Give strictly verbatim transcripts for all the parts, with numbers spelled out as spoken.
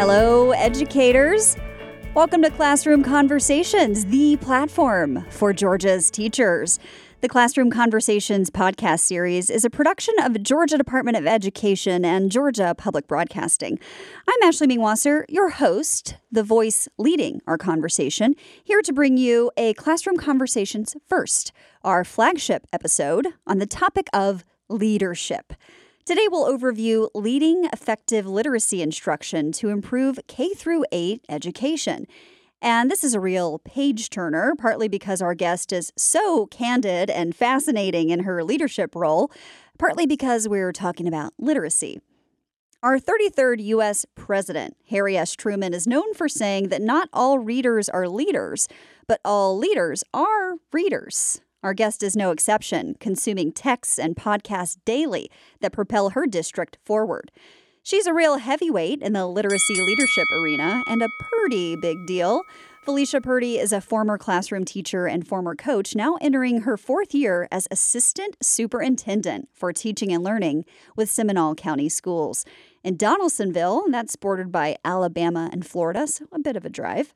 Hello, educators. Welcome to Classroom Conversations, the platform for Georgia's teachers. The Classroom Conversations podcast series is a production of Georgia Department of Education and Georgia Public Broadcasting. I'm Ashley Mingwasser, your host, the voice leading our conversation, here to bring you a Classroom Conversations First, our flagship episode on the topic of leadership. Today, we'll overview leading effective literacy instruction to improve K through eight education. And this is a real page-turner, partly because our guest is so candid and fascinating in her leadership role, partly because we're talking about literacy. Our thirty-third U S President, Harry S. Truman, is known for saying that not all readers are leaders, but all leaders are readers. Our guest is no exception, consuming texts and podcasts daily that propel her district forward. She's a real heavyweight in the literacy leadership arena and a Purdy big deal. Felicia Purdy is a former classroom teacher and former coach, now entering her fourth year as Assistant Superintendent for Teaching and Learning with Seminole County Schools. In Donaldsonville, that's bordered by Alabama and Florida, so a bit of a drive.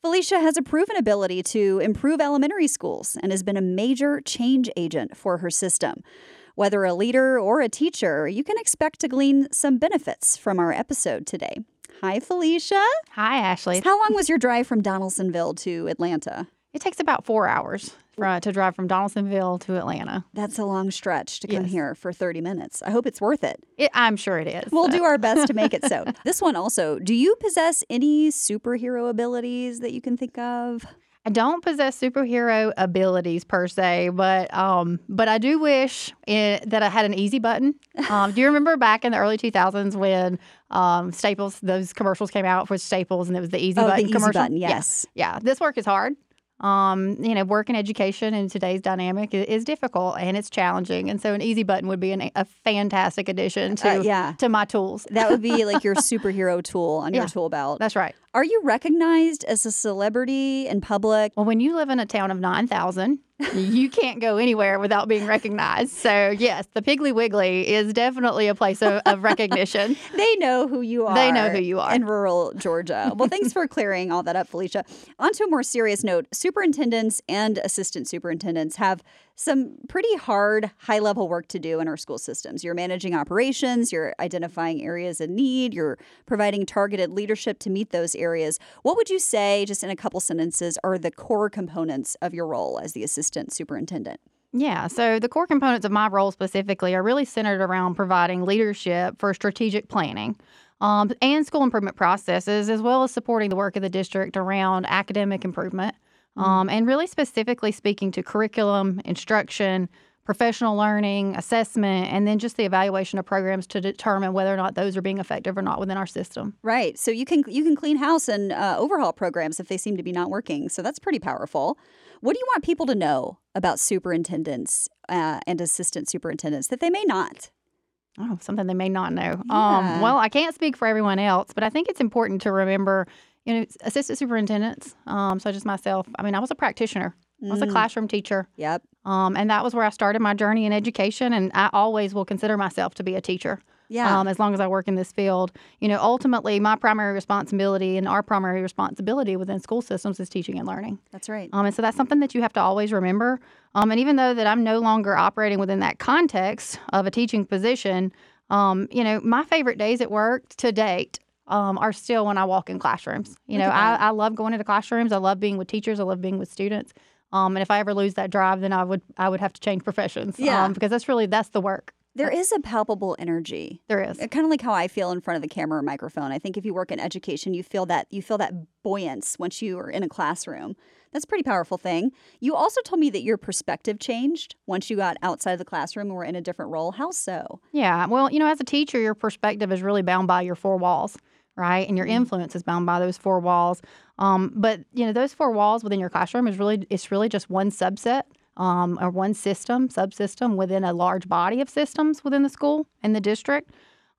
Felicia has a proven ability to improve elementary schools and has been a major change agent for her system. Whether a leader or a teacher, you can expect to glean some benefits from our episode today. Hi, Felicia. Hi, Ashley. How long was your drive from Donaldsonville to Atlanta? It takes about four hours for, to drive from Donaldsonville to Atlanta. That's a long stretch to come yes. here for thirty minutes. I hope it's worth it. it I'm sure it is. We'll so. do our best to make it so. This one also, do you possess any superhero abilities that you can think of? I don't possess superhero abilities per se, but um, but I do wish it, that I had an easy button. Um, do you remember back in the early two thousands when um, Staples, those commercials came out for Staples, and it was the easy oh, button the easy commercial? Button, yes. Yeah. yeah, this work is hard. Um, you know, work in education in today's dynamic is, is difficult and it's challenging. And so an easy button would be an, a fantastic addition to uh, yeah. to my tools. That would be like your superhero tool on yeah, your tool belt. That's right. Are you recognized as a celebrity in public? Well, when you live in a town of nine thousand, you can't go anywhere without being recognized. So, yes, the Piggly Wiggly is definitely a place of, of recognition. They know who you are. They know who you are. In rural Georgia. Well, thanks for clearing all that up, Felicia. On to a more serious note, superintendents and assistant superintendents have some pretty hard, high-level work to do in our school systems. You're managing operations, you're identifying areas in need, you're providing targeted leadership to meet those areas. What would you say, just in a couple sentences, are the core components of your role as the assistant superintendent? Yeah, so the core components of my role specifically are really centered around providing leadership for strategic planning um, and school improvement processes, as well as supporting the work of the district around academic improvement. Um, and really specifically speaking to curriculum, instruction, professional learning, assessment, and then just the evaluation of programs to determine whether or not those are being effective or not within our system. Right. So you can you can clean house and uh, overhaul programs if they seem to be not working. So that's pretty powerful. What do you want people to know about superintendents uh, and assistant superintendents that they may not? Oh, something they may not know. Yeah. Um, well, I can't speak for everyone else, but I think it's important to remember, you know, assistant superintendents, um, such as myself. I mean, I was a practitioner. I was a classroom teacher. Yep. Um, and that was where I started my journey in education. And I always will consider myself to be a teacher. Yeah. Um, as long as I work in this field. You know, ultimately, my primary responsibility and our primary responsibility within school systems is teaching and learning. That's right. Um, and so that's something that you have to always remember. Um, and even though that I'm no longer operating within that context of a teaching position, um, you know, my favorite days at work to date Um, are still when I walk in classrooms. You know, I, I love going into classrooms. I love being with teachers. I love being with students. Um, and if I ever lose that drive, then I would I would have to change professions. Yeah. Um, because that's really, that's the work. There is a palpable energy. There is. Kind of like how I feel in front of the camera or microphone. I think if you work in education, you feel that you feel that buoyance once you are in a classroom. That's a pretty powerful thing. You also told me that your perspective changed once you got outside of the classroom and were in a different role. How so? Yeah. Well, you know, as a teacher, your perspective is really bound by your four walls. Right. And your influence is bound by those four walls. Um, but, you know, those four walls within your classroom is really it's really just one subset um, or one system, subsystem within a large body of systems within the school and the district.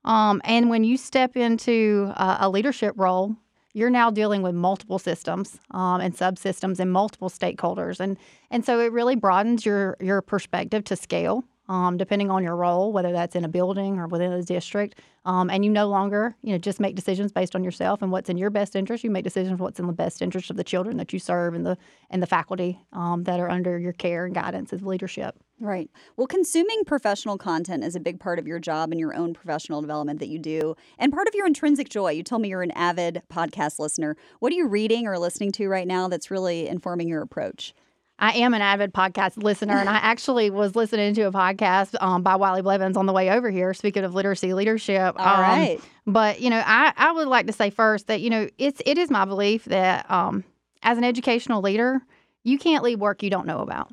Um, and when you step into uh, a leadership role, you're now dealing with multiple systems um, and subsystems and multiple stakeholders. And and so it really broadens your your perspective to scale. um, depending on your role, whether that's in a building or within a district. Um, and you no longer, you know, just make decisions based on yourself and what's in your best interest. You make decisions what's in the best interest of the children that you serve and the and the faculty um, that are under your care and guidance as leadership. Right. Well, consuming professional content is a big part of your job and your own professional development that you do, and part of your intrinsic joy. You told me you're an avid podcast listener. What are you reading or listening to right now that's really informing your approach? I am an avid podcast listener, and I actually was listening to a podcast um, by Wiley Blevins on the way over here, speaking of literacy leadership. All um, right. But, you know, I, I would like to say first that, you know, it's it is my belief that um, as an educational leader, you can't lead work you don't know about.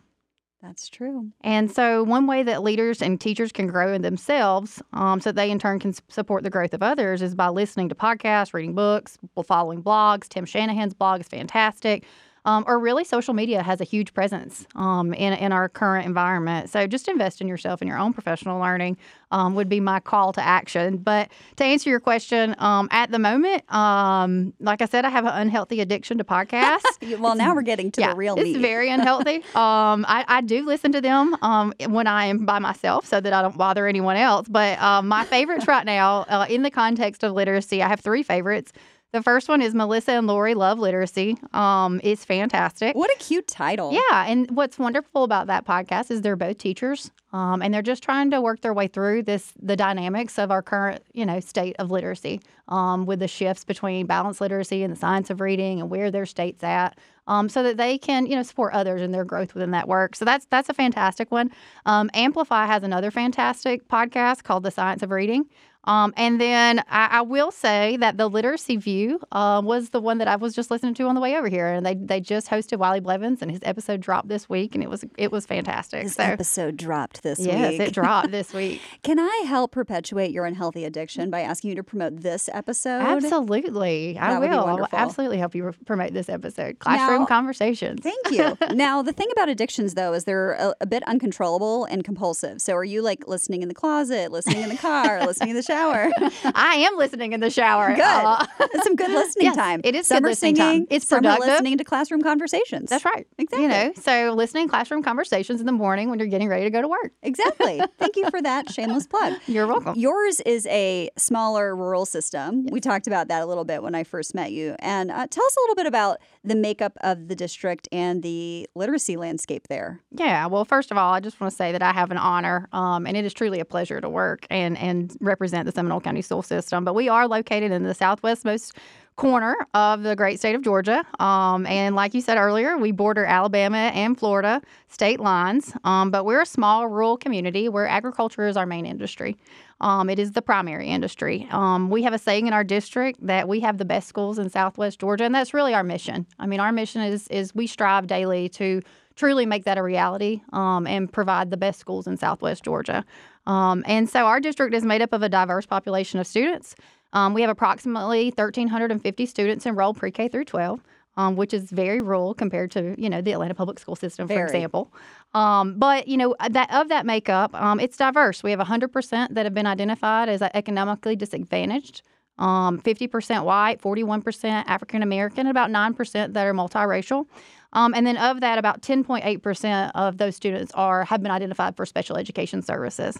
That's true. And so one way that leaders and teachers can grow in themselves um, so they in turn can support the growth of others is by listening to podcasts, reading books, following blogs. Tim Shanahan's blog is fantastic. Um, or really, social media has a huge presence um, in in our current environment. So just invest in yourself and your own professional learning um, would be my call to action. But to answer your question, um, at the moment, um, like I said, I have an unhealthy addiction to podcasts. Well, now we're getting to yeah, the real meat. It's very unhealthy. um, I, I do listen to them um, when I am by myself so that I don't bother anyone else. But uh, my favorites right now, uh, in the context of literacy, I have three favorites. The first one is Melissa and Lori Love Literacy. Um, it's fantastic. What a cute title. Yeah, and what's wonderful about that podcast is they're both teachers, um, and they're just trying to work their way through this the dynamics of our current, you know, state of literacy um, with the shifts between balanced literacy and the science of reading and where their state's at. Um, so that they can, you know, support others in their growth within that work. So that's that's a fantastic one. Um, Amplify has another fantastic podcast called The Science of Reading. Um, and then I, I will say that The Literacy View uh, was the one that I was just listening to on the way over here. And they they just hosted Wiley Blevins, and his episode dropped this week, and it was it was fantastic. His so, episode dropped this yes, week. Yes, it dropped this week. Can I help perpetuate your unhealthy addiction by asking you to promote this episode? Absolutely. That I will. I will absolutely help you promote this episode. Classroom Conversations. Thank you. Now, the thing about addictions, though, is they're a, a bit uncontrollable and compulsive. So are you, like, listening in the closet, listening in the car, listening in the shower? I am listening in the shower. Good. Uh, That's some good listening yes, time. It is some good listening singing, time. It's productive. Some are listening to Classroom Conversations. That's right. Exactly. You know, so listening to Classroom Conversations in the morning when you're getting ready to go to work. Exactly. Thank you for that shameless plug. You're welcome. Yours is a smaller rural system. Yes. We talked about that a little bit when I first met you. And uh, tell us a little bit about the makeup of the district and the literacy landscape there. Yeah, well, first of all, I just want to say that I have an honor, um, and it is truly a pleasure to work and, and represent the Seminole County School System. But we are located in the southwestmost corner of the great state of Georgia. Um, and like you said earlier, we border Alabama and Florida state lines. Um, but we're a small rural community where agriculture is our main industry. Um, it is the primary industry. Um, we have a saying in our district that we have the best schools in Southwest Georgia, and that's really our mission. I mean, our mission is is we strive daily to truly make that a reality um, and provide the best schools in Southwest Georgia. Um, and so our district is made up of a diverse population of students. Um, we have approximately one thousand three hundred fifty students enrolled pre-K through twelve. Um, which is very rural compared to, you know, the Atlanta public school system, for very. example. Um, but, you know, that of that makeup, um, it's diverse. We have one hundred percent that have been identified as economically disadvantaged, um, fifty percent white, forty-one percent African-American, and about nine percent that are multiracial. Um, and then of that, about ten point eight percent of those students are have been identified for special education services.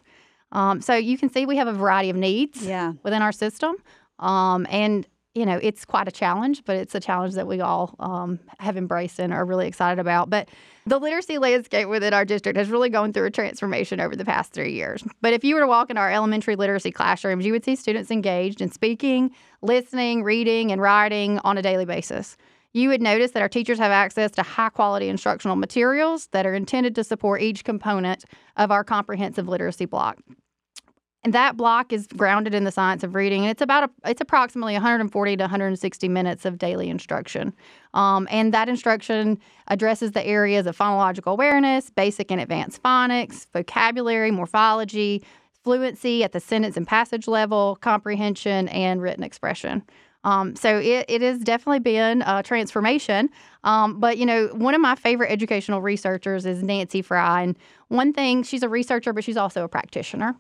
Um, so you can see we have a variety of needs yeah. within our system. Um, and You know, it's quite a challenge, but it's a challenge that we all um, have embraced and are really excited about. But the literacy landscape within our district has really gone through a transformation over the past three years. But if you were to walk into our elementary literacy classrooms, you would see students engaged in speaking, listening, reading, and writing on a daily basis. You would notice that our teachers have access to high-quality instructional materials that are intended to support each component of our comprehensive literacy block. And that block is grounded in the science of reading, and it's about a, it's approximately one hundred forty to one hundred sixty minutes of daily instruction. Um, and that instruction addresses the areas of phonological awareness, basic and advanced phonics, vocabulary, morphology, fluency at the sentence and passage level, comprehension, and written expression. Um, so it, it has definitely been a transformation. Um, but, you know, one of my favorite educational researchers is Nancy Frey. And one thing, she's a researcher, but she's also a practitioner.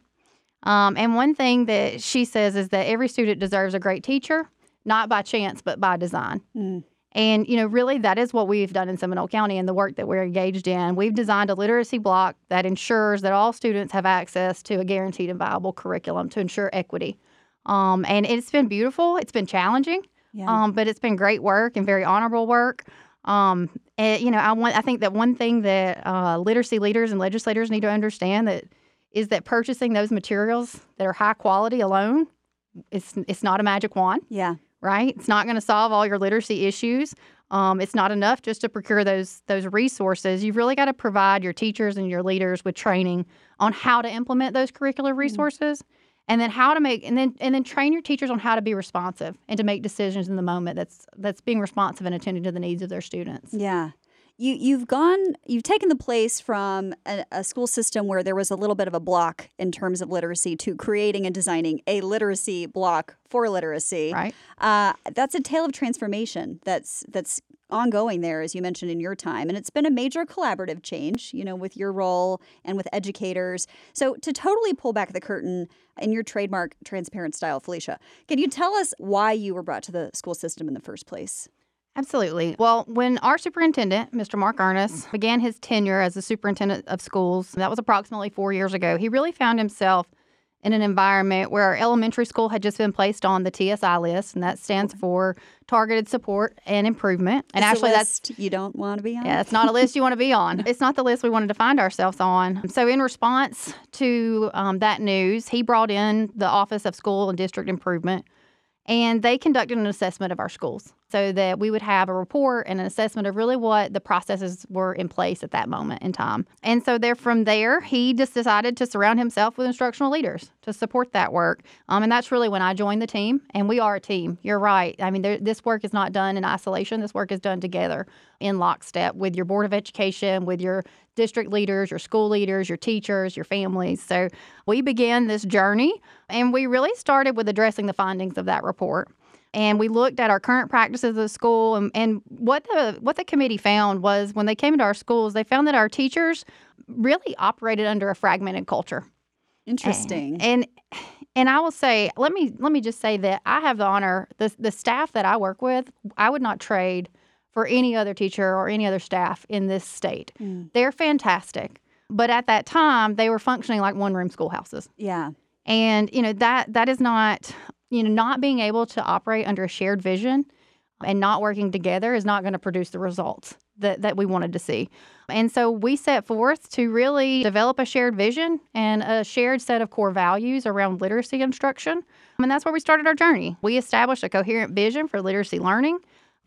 Um, and one thing that she says is that every student deserves a great teacher, not by chance, but by design. Mm. And, you know, really that is what we've done in Seminole County and the work that we're engaged in. We've designed a literacy block that ensures that all students have access to a guaranteed and viable curriculum to ensure equity. Um, and it's been beautiful. It's been challenging, yeah. um, but it's been great work and very honorable work. Um, and, you know, I want I think that one thing that uh, literacy leaders and legislators need to understand that is that purchasing those materials that are high quality alone, it's, it's not a magic wand. Yeah. Right? It's not going to solve all your literacy issues. Um, it's not enough just to procure those those resources. You've really got to provide your teachers and your leaders with training on how to implement those curricular resources, mm-hmm. and then how to make and then and then train your teachers on how to be responsive and to make decisions in the moment. That's that's being responsive and attending to the needs of their students. Yeah. You, you've gone, you've taken the place from a, a school system where there was a little bit of a block in terms of literacy to creating and designing a literacy block for literacy. Right. Uh, that's a tale of transformation that's that's ongoing there, as you mentioned, in your time. And it's been a major collaborative change, you know, with your role and with educators. So to totally pull back the curtain in your trademark transparent style, Felicia, can you tell us why you were brought to the school system in the first place? Absolutely. Well, when our superintendent, Mister Mark Ernest, began his tenure as the superintendent of schools, that was approximately four years ago, he really found himself in an environment where our elementary school had just been placed on the T S I list, and that stands for Targeted Support and Improvement. And it's actually, a list that's you don't want to be on. Yeah, it's not a list you want to be on. It's not the list we wanted to find ourselves on. So, in response to um, that news, he brought in the Office of School and District Improvement. And they conducted an assessment of our schools so that we would have a report and an assessment of really what the processes were in place at that moment in time. And so there, from there, he just decided to surround himself with instructional leaders to support that work. Um, and that's really when I joined the team. And we are a team. You're right. I mean, there, this work is not done in isolation. This work is done together in lockstep with your Board of Education, with your district leaders, your school leaders, your teachers, your families. So we began this journey, and we really started with addressing the findings of that report. And we looked at our current practices at school, and, and what the what the committee found was when they came into our schools, they found that our teachers really operated under a fragmented culture. Interesting. And and, and I will say, let me let me just say that I have the honor, the, the staff that I work with, I would not trade for any other teacher or any other staff in this state. Mm. They're fantastic. But at that time, they were functioning like one-room schoolhouses. Yeah. And, you know, that that is not, you know, not being able to operate under a shared vision and not working together is not going to produce the results that, that we wanted to see. And so we set forth to really develop a shared vision and a shared set of core values around literacy instruction. And that's where we started our journey. We established a coherent vision for literacy learning.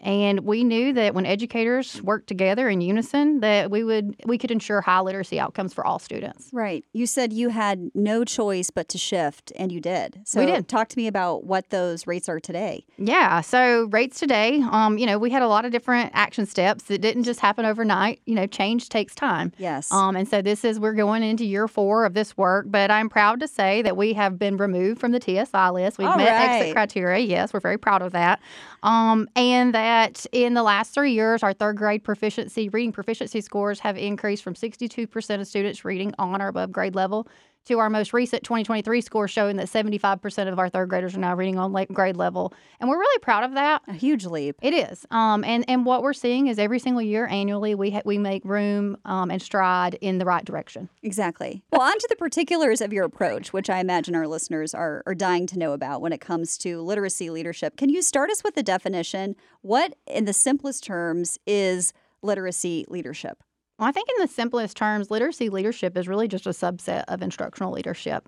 And we knew that when educators worked together in unison, that we would we could ensure high literacy outcomes for all students. Right. You said you had no choice but to shift, and you did. So we did. Talk to me about what those rates are today. Yeah. So rates today, um, you know, we had a lot of different action steps that didn't just happen overnight. You know, change takes time. Yes. Um, and so this is, we're going into year four of this work, but I'm proud to say that we have been removed from the T S I list. We've all met right. exit criteria. Yes, we're very proud of that. Um, and that That in the last three years, our third grade proficiency, reading proficiency scores have increased from sixty-two percent of students reading on or above grade level to our most recent twenty twenty-three score showing that seventy-five percent of our third graders are now reading on grade level. And we're really proud of that. A huge leap. It is. Um, and, and what we're seeing is every single year annually, we ha- we make room um, and stride in the right direction. Exactly. Well, on to the particulars of your approach, which I imagine our listeners are, are dying to know about when it comes to literacy leadership. Can you start us with a definition? What, in the simplest terms, is literacy leadership? Well, I think in the simplest terms, literacy leadership is really just a subset of instructional leadership.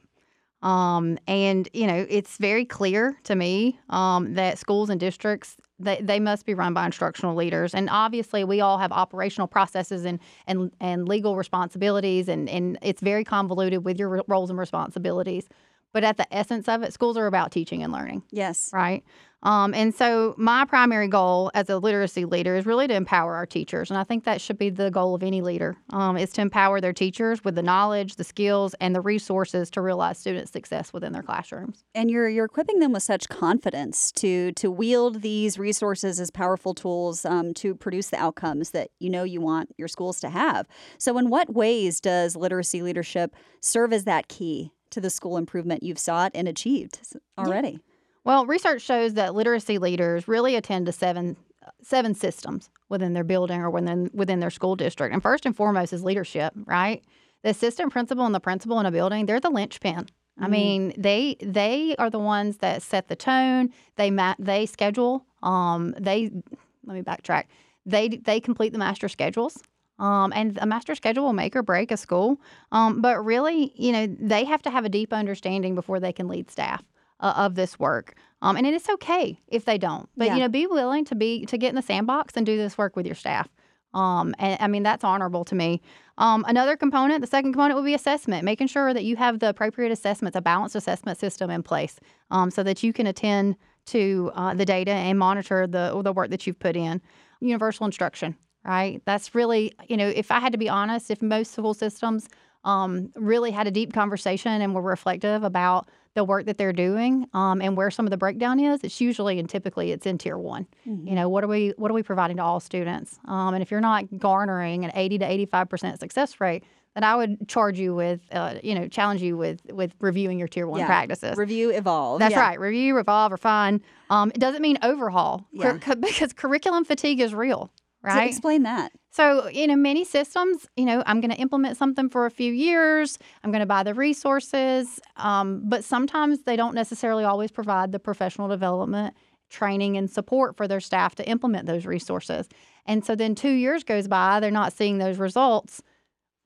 Um, and, you know, it's very clear to me um, that schools and districts, they, they must be run by instructional leaders. And obviously, we all have operational processes and and, and legal responsibilities, and, and it's very convoluted with your roles and responsibilities. But at the essence of it, schools are about teaching and learning. Yes. Right? Um, and so my primary goal as a literacy leader is really to empower our teachers. And I think that should be the goal of any leader, um, is to empower their teachers with the knowledge, the skills, and the resources to realize student success within their classrooms. And you're you're equipping them with such confidence to, to wield these resources as powerful tools um, to produce the outcomes that you know you want your schools to have. So in what ways does literacy leadership serve as that key to the school improvement you've sought and achieved already? Yeah. Well, research shows that literacy leaders really attend to seven seven systems within their building or within within their school district. And first and foremost is leadership, right? The assistant principal and the principal in a building, they're the linchpin. I mean, they they are the ones that set the tone. They ma- they schedule. Um, they let me backtrack. They they complete the master schedules. Um, and a master schedule will make or break a school. Um, but really, you know, they have to have a deep understanding before they can lead staff uh, of this work. Um, and it's okay if they don't. But yeah. you know, be willing to be to get in the sandbox and do this work with your staff. Um, and I mean, that's honorable to me. Um, another component, the second component would be assessment, making sure that you have the appropriate assessments, a balanced assessment system in place, um, so that you can attend to uh, the data and monitor the the work that you've put in. Universal instruction, right? That's really, you know, if I had to be honest, if most school systems um, really had a deep conversation and were reflective about the work that they're doing um, and where some of the breakdown is, it's usually and typically it's in tier one. Mm-hmm. You know, what are we what are we providing to all students? Um, and if you're not garnering an eighty to eighty-five percent success rate, then I would charge you with, uh, you know, challenge you with with reviewing your tier one yeah. practices. Review, evolve. That's yeah. right. Review, evolve, refine. Um, it doesn't mean overhaul yeah. cur- because curriculum fatigue is real. Right. So explain that. So, you know, many systems, you know, I'm going to implement something for a few years. I'm going to buy the resources. Um, but sometimes they don't necessarily always provide the professional development, training, and support for their staff to implement those resources. And so then two years goes by, they're not seeing those results.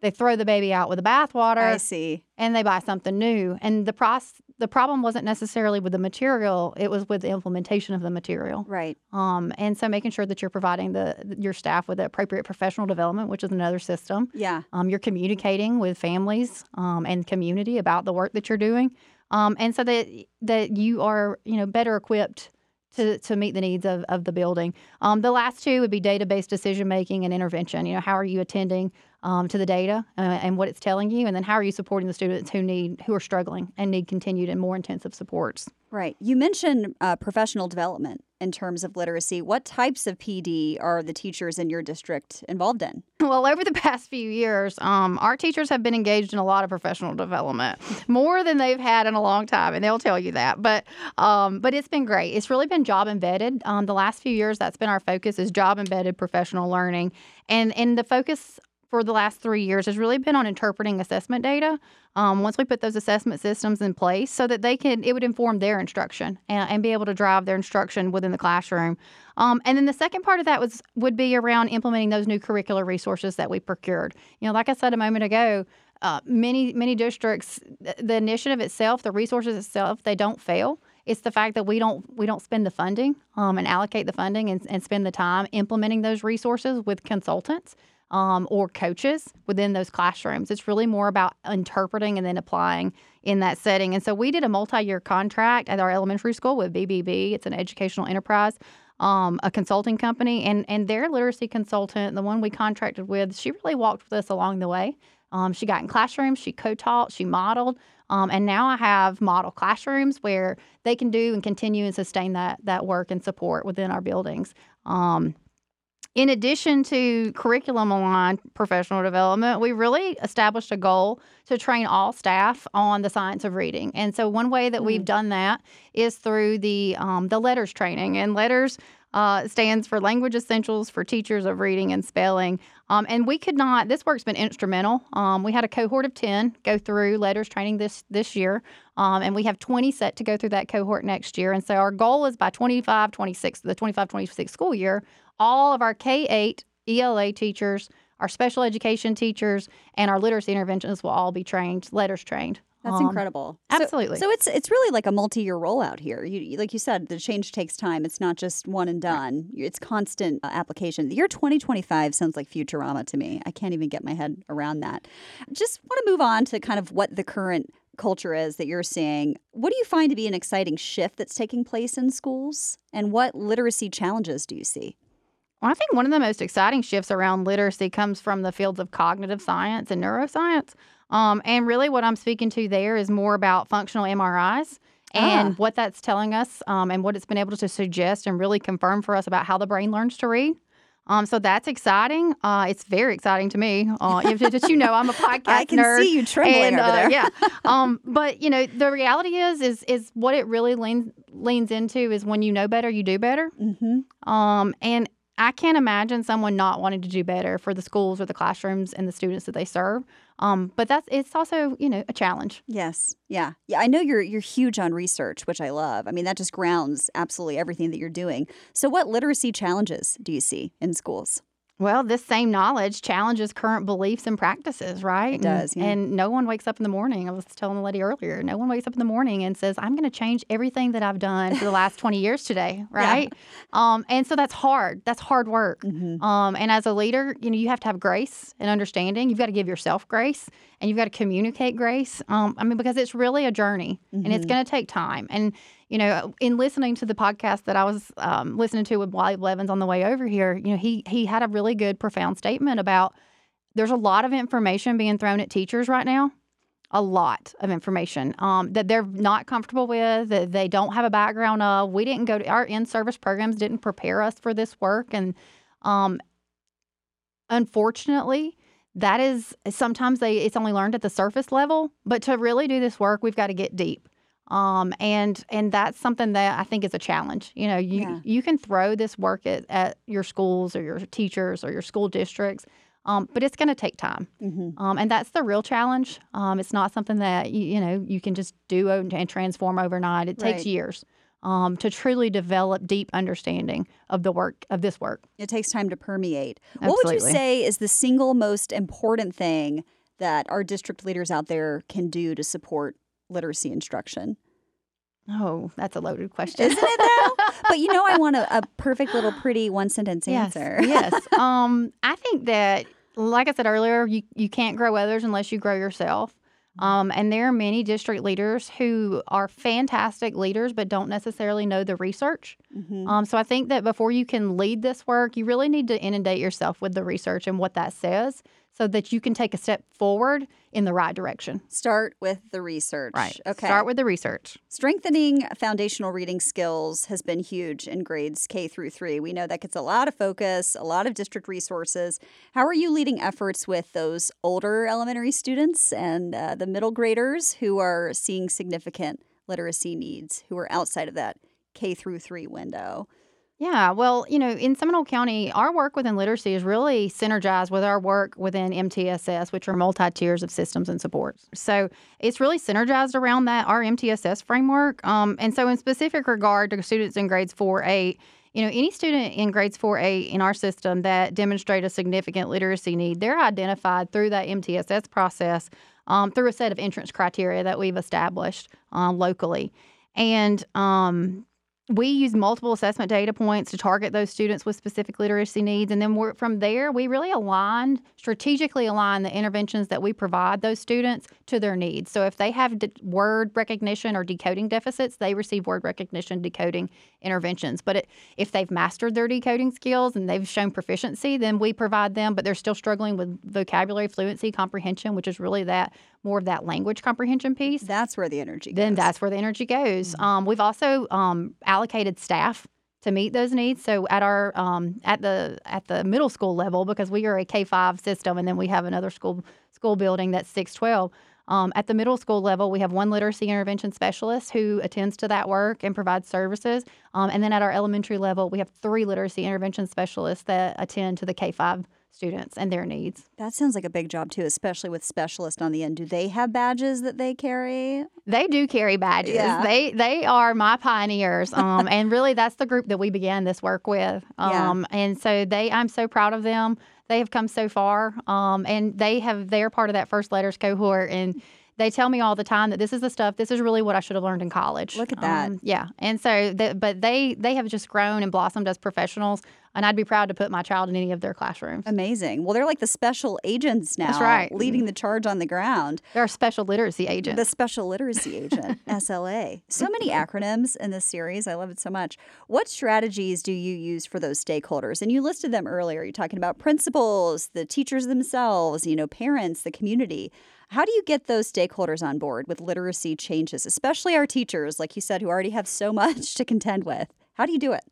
They throw the baby out with the bathwater. I see. And they buy something new. And the process. The problem wasn't necessarily with the material; it was with the implementation of the material. Right. Um, and so making sure that you're providing the your staff with the appropriate professional development, which is another system. Yeah. Um, you're communicating with families um, and community about the work that you're doing, um, and so that that you are you know better equipped to to meet the needs of of the building. Um, the last two would be data-based decision making and intervention. You know, how are you attending? Um, to the data uh, and what it's telling you, and then how are you supporting the students who need, who are struggling and need continued and more intensive supports? Right. You mentioned uh, professional development in terms of literacy. What types of P D are the teachers in your district involved in? Well, over the past few years, um, our teachers have been engaged in a lot of professional development, more than they've had in a long time, and they'll tell you that. But um, but it's been great. It's really been job-embedded. Um, the last few years, that's been our focus, is job-embedded professional learning. And, and the focus for the last three years has really been on interpreting assessment data. Um, once we put those assessment systems in place so that they can, it would inform their instruction and, and be able to drive their instruction within the classroom. Um, and then the second part of that was would be around implementing those new curricular resources that we procured. You know, like I said a moment ago, uh, many, many districts, the initiative itself, the resources itself, they don't fail. It's the fact that we don't we don't spend the funding um, and allocate the funding and, and spend the time implementing those resources with consultants. Um, or coaches within those classrooms. It's really more about interpreting and then applying in that setting. And so we did a multi-year contract at our elementary school with B B B. It's an educational enterprise, um, a consulting company. And, and their literacy consultant, the one we contracted with, she really walked with us along the way. Um, she got in classrooms, she co-taught, she modeled. Um, and now I have model classrooms where they can do and continue and sustain that, that work and support within our buildings. Um In addition to curriculum-aligned professional development, we really established a goal to train all staff on the science of reading. And so one way that mm-hmm. we've done that is through the um, the LETRS training. And LETRS uh, stands for Language Essentials for Teachers of Reading and Spelling. Um, and we could not, this work's been instrumental. Um, we had a cohort of ten go through LETRS training this, this year. Um, and we have twenty set to go through that cohort next year. And so our goal is by twenty-five twenty-six, the twenty-five twenty-six school year, all of our K eight E L A teachers, our special education teachers, and our literacy interventionists will all be trained, LETRS trained. That's um, incredible. Absolutely. So, so it's it's really like a multi-year rollout here. You, like you said, the change takes time. It's not just one and done. Right. It's constant uh, application. The year twenty twenty-five sounds like Futurama to me. I can't even get my head around that. Just want to move on to kind of what the current culture is that you're seeing. What do you find to be an exciting shift that's taking place in schools? And what literacy challenges do you see? Well, I think one of the most exciting shifts around literacy comes from the fields of cognitive science and neuroscience. Um, and really what I'm speaking to there is more about functional M R Is and ah. what that's telling us um, and what it's been able to suggest and really confirm for us about how the brain learns to read. Um, so that's exciting. Uh, it's very exciting to me. Uh, if, if you know, I'm a podcast nerd. I can nerd see you trembling and, over there. Uh, yeah. Um, but, you know, the reality is, is, is what it really leans, leans into is when you know better, you do better. Mm-hmm. Um, and I can't imagine someone not wanting to do better for the schools or the classrooms and the students that they serve. Um, but that's it's also, you know, a challenge. Yes. Yeah. Yeah. I know you're you're huge on research, which I love. I mean, that just grounds absolutely everything that you're doing. So what literacy challenges do you see in schools? Well, this same knowledge challenges current beliefs and practices, right? It does, yeah. And no one wakes up in the morning. I was telling the lady earlier, no one wakes up in the morning and says, I'm going to change everything that I've done for the last twenty years today, right? Yeah. Um, and so that's hard. That's hard work. Mm-hmm. Um, and as a leader, you know, you have to have grace and understanding. You've got to give yourself grace, and you've got to communicate grace. Um, I mean, because it's really a journey, mm-hmm. and it's going to take time. And you know, in listening to the podcast that I was um, listening to with Wiley Blevins on the way over here, you know, he he had a really good, profound statement about there's a lot of information being thrown at teachers right now, a lot of information um, that they're not comfortable with, that they don't have a background of. We didn't go to our in-service programs, didn't prepare us for this work. And um, unfortunately, that is sometimes they it's only learned at the surface level. But to really do this work, we've got to get deep. Um, and, and that's something that I think is a challenge. You know, you, yeah. you can throw this work at, at your schools or your teachers or your school districts, um, but it's going to take time. Mm-hmm. Um, and that's the real challenge. Um, it's not something that, you, you know, you can just do and transform overnight. It right. takes years. Um, to truly develop deep understanding of the work of this work. It takes time to permeate. Absolutely. What would you say is the single most important thing that our district leaders out there can do to support literacy instruction? Oh, that's a loaded question. Isn't it though? But you know, I want a, a perfect little pretty one sentence yes, answer. Yes. Um, I think that, like I said earlier, you, you can't grow others unless you grow yourself. Um, and there are many district leaders who are fantastic leaders but don't necessarily know the research. Mm-hmm. Um, so I think that before you can lead this work, you really need to inundate yourself with the research and what that says, so that you can take a step forward in the right direction. Start with the research. Right. Okay. Start with the research. Strengthening foundational reading skills has been huge in grades K through three. We know that gets a lot of focus, a lot of district resources. How are you leading efforts with those older elementary students and uh, the middle graders who are seeing significant literacy needs, who are outside of that K through three window? Yeah, well, you know, in Seminole County, our work within literacy is really synergized with our work within M T S S, which are multi-tiers of systems and supports. So it's really synergized around that, our M T S S framework. Um, and so in specific regard to students in grades four eight, you know, any student in grades four eight in our system that demonstrate a significant literacy need, they're identified through that M T S S process um, through a set of entrance criteria that we've established uh, locally. And um we use multiple assessment data points to target those students with specific literacy needs. And then we're, from there, we really align, strategically align the interventions that we provide those students to their needs. So if they have de- word recognition or decoding deficits, they receive word recognition, decoding interventions. But it, if they've mastered their decoding skills and they've shown proficiency, then we provide them, but they're still struggling with vocabulary fluency, comprehension, which is really that more of that language comprehension piece. That's where the energy goes. Then that's where the energy goes. Mm-hmm. Um, we've also um, allocated staff to meet those needs. So at our um, at the at the middle school level, because we are a K through five system, and then we have another school school building that's six twelve. Um, at the middle school level, we have one literacy intervention specialist who attends to that work and provides services. Um, and then at our elementary level, we have three literacy intervention specialists that attend to the K through five students and their needs. That sounds like a big job, too, especially with specialists on the end. Do they have badges that they carry? They do carry badges. Yeah. They they are my pioneers. Um, and really, that's the group that we began this work with. Um, yeah. And so they, I'm so proud of them. They have come so far. Um, and they have, they're part of that first letters cohort. And they tell me all the time that this is the stuff, this is really what I should have learned in college. Look at that. Um, yeah. And so, the, but they, they have just grown and blossomed as professionals, and I'd be proud to put my child in any of their classrooms. Amazing. Well, they're like the special agents now. That's right. Leading the charge on the ground. They're a special literacy agent. The special literacy agent, S L A. So many acronyms in this series. I love it so much. What strategies do you use for those stakeholders? And you listed them earlier. You're talking about principals, the teachers themselves, you know, parents, the community. How do you get those stakeholders on board with literacy changes, especially our teachers, like you said, who already have so much to contend with? How do you do it?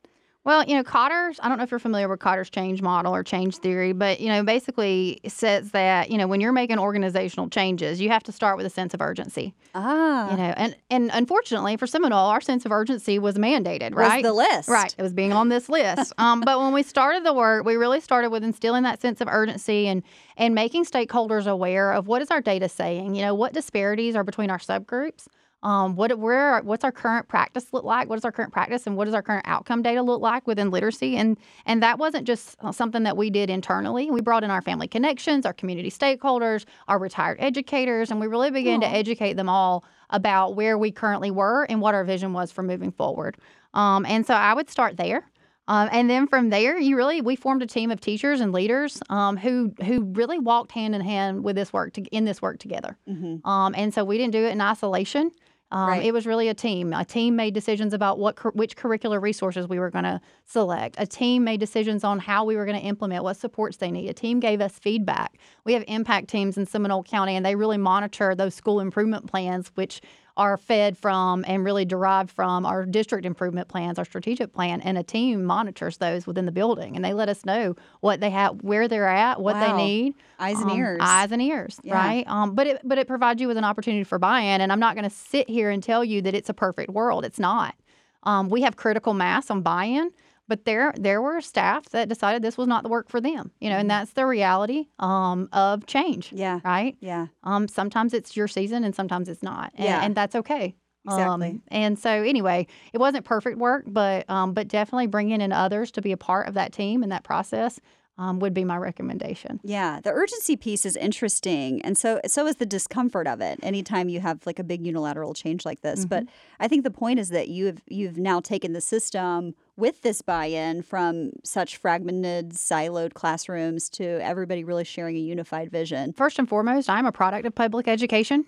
Well, you know, Kotter's, I don't know if you're familiar with Kotter's change model or change theory, but, you know, basically says that, you know, when you're making organizational changes, you have to start with a sense of urgency. Ah. You know, and, and unfortunately for Seminole, our sense of urgency was mandated, right? Was the list. Right. It was being on this list. um, but when we started the work, we really started with instilling that sense of urgency and, and making stakeholders aware of what is our data saying, you know, what disparities are between our subgroups. Um, what where what's our current practice look like? What is our current practice, and what does our current outcome data look like within literacy? And and that wasn't just something that we did internally. We brought in our family connections, our community stakeholders, our retired educators, and we really began Aww. to educate them all about where we currently were and what our vision was for moving forward. Um, and so I would start there. Um, and then from there, you really we formed a team of teachers and leaders um, who who really walked hand in hand with this work to, in this work together. Mm-hmm. Um, and so we didn't do it in isolation. Um, right. It was really a team. A team made decisions about what cu- which curricular resources we were going to select. A team made decisions on how we were going to implement, what supports they need. A team gave us feedback. We have impact teams in Seminole County, and they really monitor those school improvement plans, which are fed from and really derived from our district improvement plans, our strategic plan, and a team monitors those within the building, and they let us know what they have, where they're at, what wow. they need. Eyes and um, ears. Eyes and ears, yeah. right? Um, but it but it provides you with an opportunity for buy-in, and I'm not going to sit here and tell you that it's a perfect world. It's not. Um, we have critical mass on buy-in, but there there were staff that decided this was not the work for them, you know, and that's the reality um, of change. Yeah. Right? Yeah. Um, sometimes it's your season and sometimes it's not. And, yeah. and that's okay. Exactly. Um, and so anyway, it wasn't perfect work, but um, but definitely bringing in others to be a part of that team and that process um, would be my recommendation. Yeah. The urgency piece is interesting. And so so is the discomfort of it anytime you have like a big unilateral change like this. Mm-hmm. But I think the point is that you've you've now taken the system with this buy-in from such fragmented, siloed classrooms to everybody really sharing a unified vision. First and foremost, I'm a product of public education.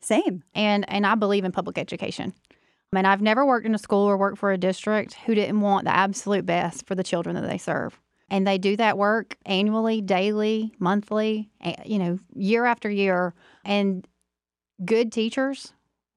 Same. And and I believe in public education. I mean, I've never worked in a school or worked for a district who didn't want the absolute best for the children that they serve. And they do that work annually, daily, monthly, you know, year after year. And good teachers,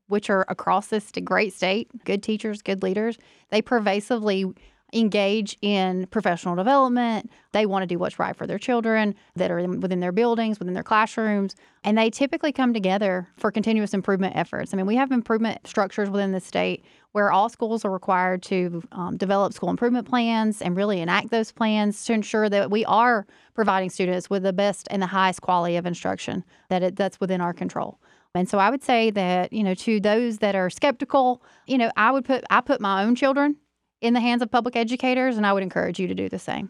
which are across this great state, good teachers, good leaders, they pervasively engage in professional development. They want to do what's right for their children that are in, within their buildings, within their classrooms, and they typically come together for continuous improvement efforts. I mean, we have improvement structures within the state where all schools are required to um, develop school improvement plans and really enact those plans to ensure that we are providing students with the best and the highest quality of instruction that it, that's within our control. And so I would say that, you know, to those that are skeptical, you know, I would put I put my own children in the hands of public educators, and I would encourage you to do the same.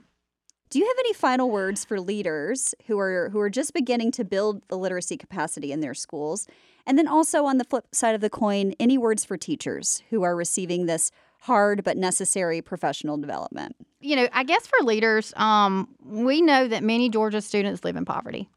Do you have any final words for leaders who are who are just beginning to build the literacy capacity in their schools? And then also on the flip side of the coin, any words for teachers who are receiving this hard but necessary professional development? You know, I guess for leaders, um, we know that many Georgia students live in poverty.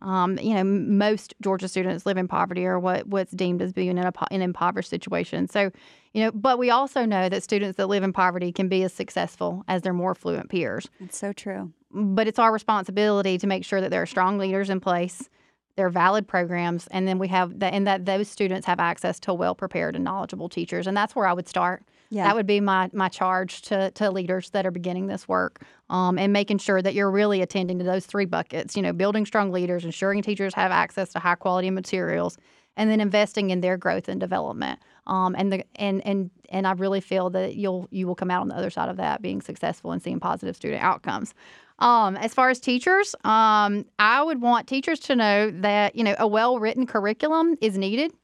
Um, you know, most Georgia students live in poverty or what, what's deemed as being in a, an impoverished situation. So, you know, but we also know that students that live in poverty can be as successful as their more affluent peers. That's so true. But it's our responsibility to make sure that there are strong leaders in place, there are valid programs, and then we have that, and that those students have access to well-prepared and knowledgeable teachers. And that's where I would start. Yeah. That would be my my charge to, to leaders that are beginning this work um, and making sure that you're really attending to those three buckets, you know, building strong leaders, ensuring teachers have access to high quality materials, and then investing in their growth and development. Um, and the and and and I really feel that you'll you will come out on the other side of that being successful and seeing positive student outcomes. Um, as far as teachers, um, I would want teachers to know that, you know, a well-written curriculum is needed.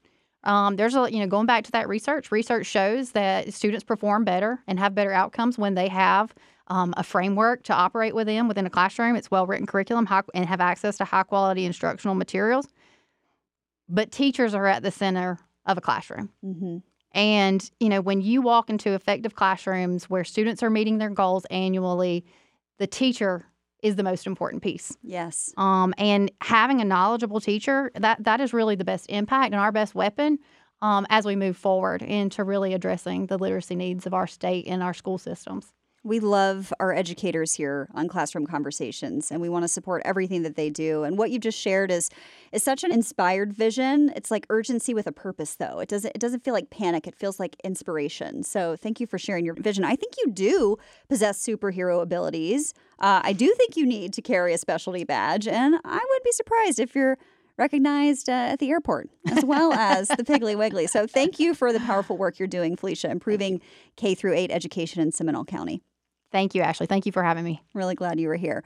Um, there's a, you know, going back to that research, research shows that students perform better and have better outcomes when they have um, a framework to operate within, within a classroom. It's well-written curriculum high, and have access to high-quality instructional materials. But teachers are at the center of a classroom. Mm-hmm. And, you know, when you walk into effective classrooms where students are meeting their goals annually, the teacher is the most important piece. Yes. Um, and having a knowledgeable teacher, that, that is really the best impact and our best weapon um, as we move forward into really addressing the literacy needs of our state and our school systems. We love our educators here on Classroom Conversations, and we want to support everything that they do. And what you just shared is is such an inspired vision. It's like urgency with a purpose, though. It doesn't it doesn't feel like panic. It feels like inspiration. So thank you for sharing your vision. I think you do possess superhero abilities. Uh, I do think you need to carry a specialty badge, and I would be surprised if you're recognized uh, at the airport, as well as the Piggly Wiggly. So thank you for the powerful work you're doing, Felicia, improving K through eight education in Seminole County. Thank you, Ashley. Thank you for having me. Really glad you were here.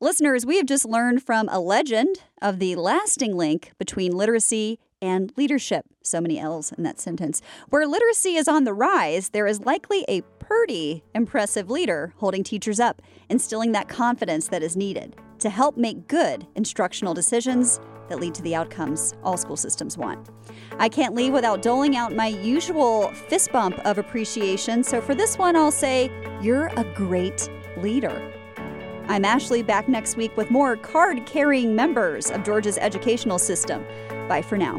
Listeners, we have just learned from a legend of the lasting link between literacy and leadership. So many L's in that sentence. Where literacy is on the rise, there is likely a pretty impressive leader holding teachers up, instilling that confidence that is needed to help make good instructional decisions that lead to the outcomes all school systems want. I can't leave without doling out my usual fist bump of appreciation. So for this one, I'll say, you're a great leader. I'm Ashley, back next week with more card-carrying members of Georgia's educational system. Bye for now.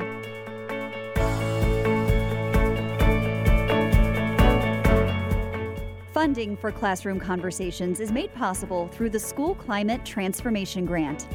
Funding for Classroom Conversations is made possible through the School Climate Transformation Grant.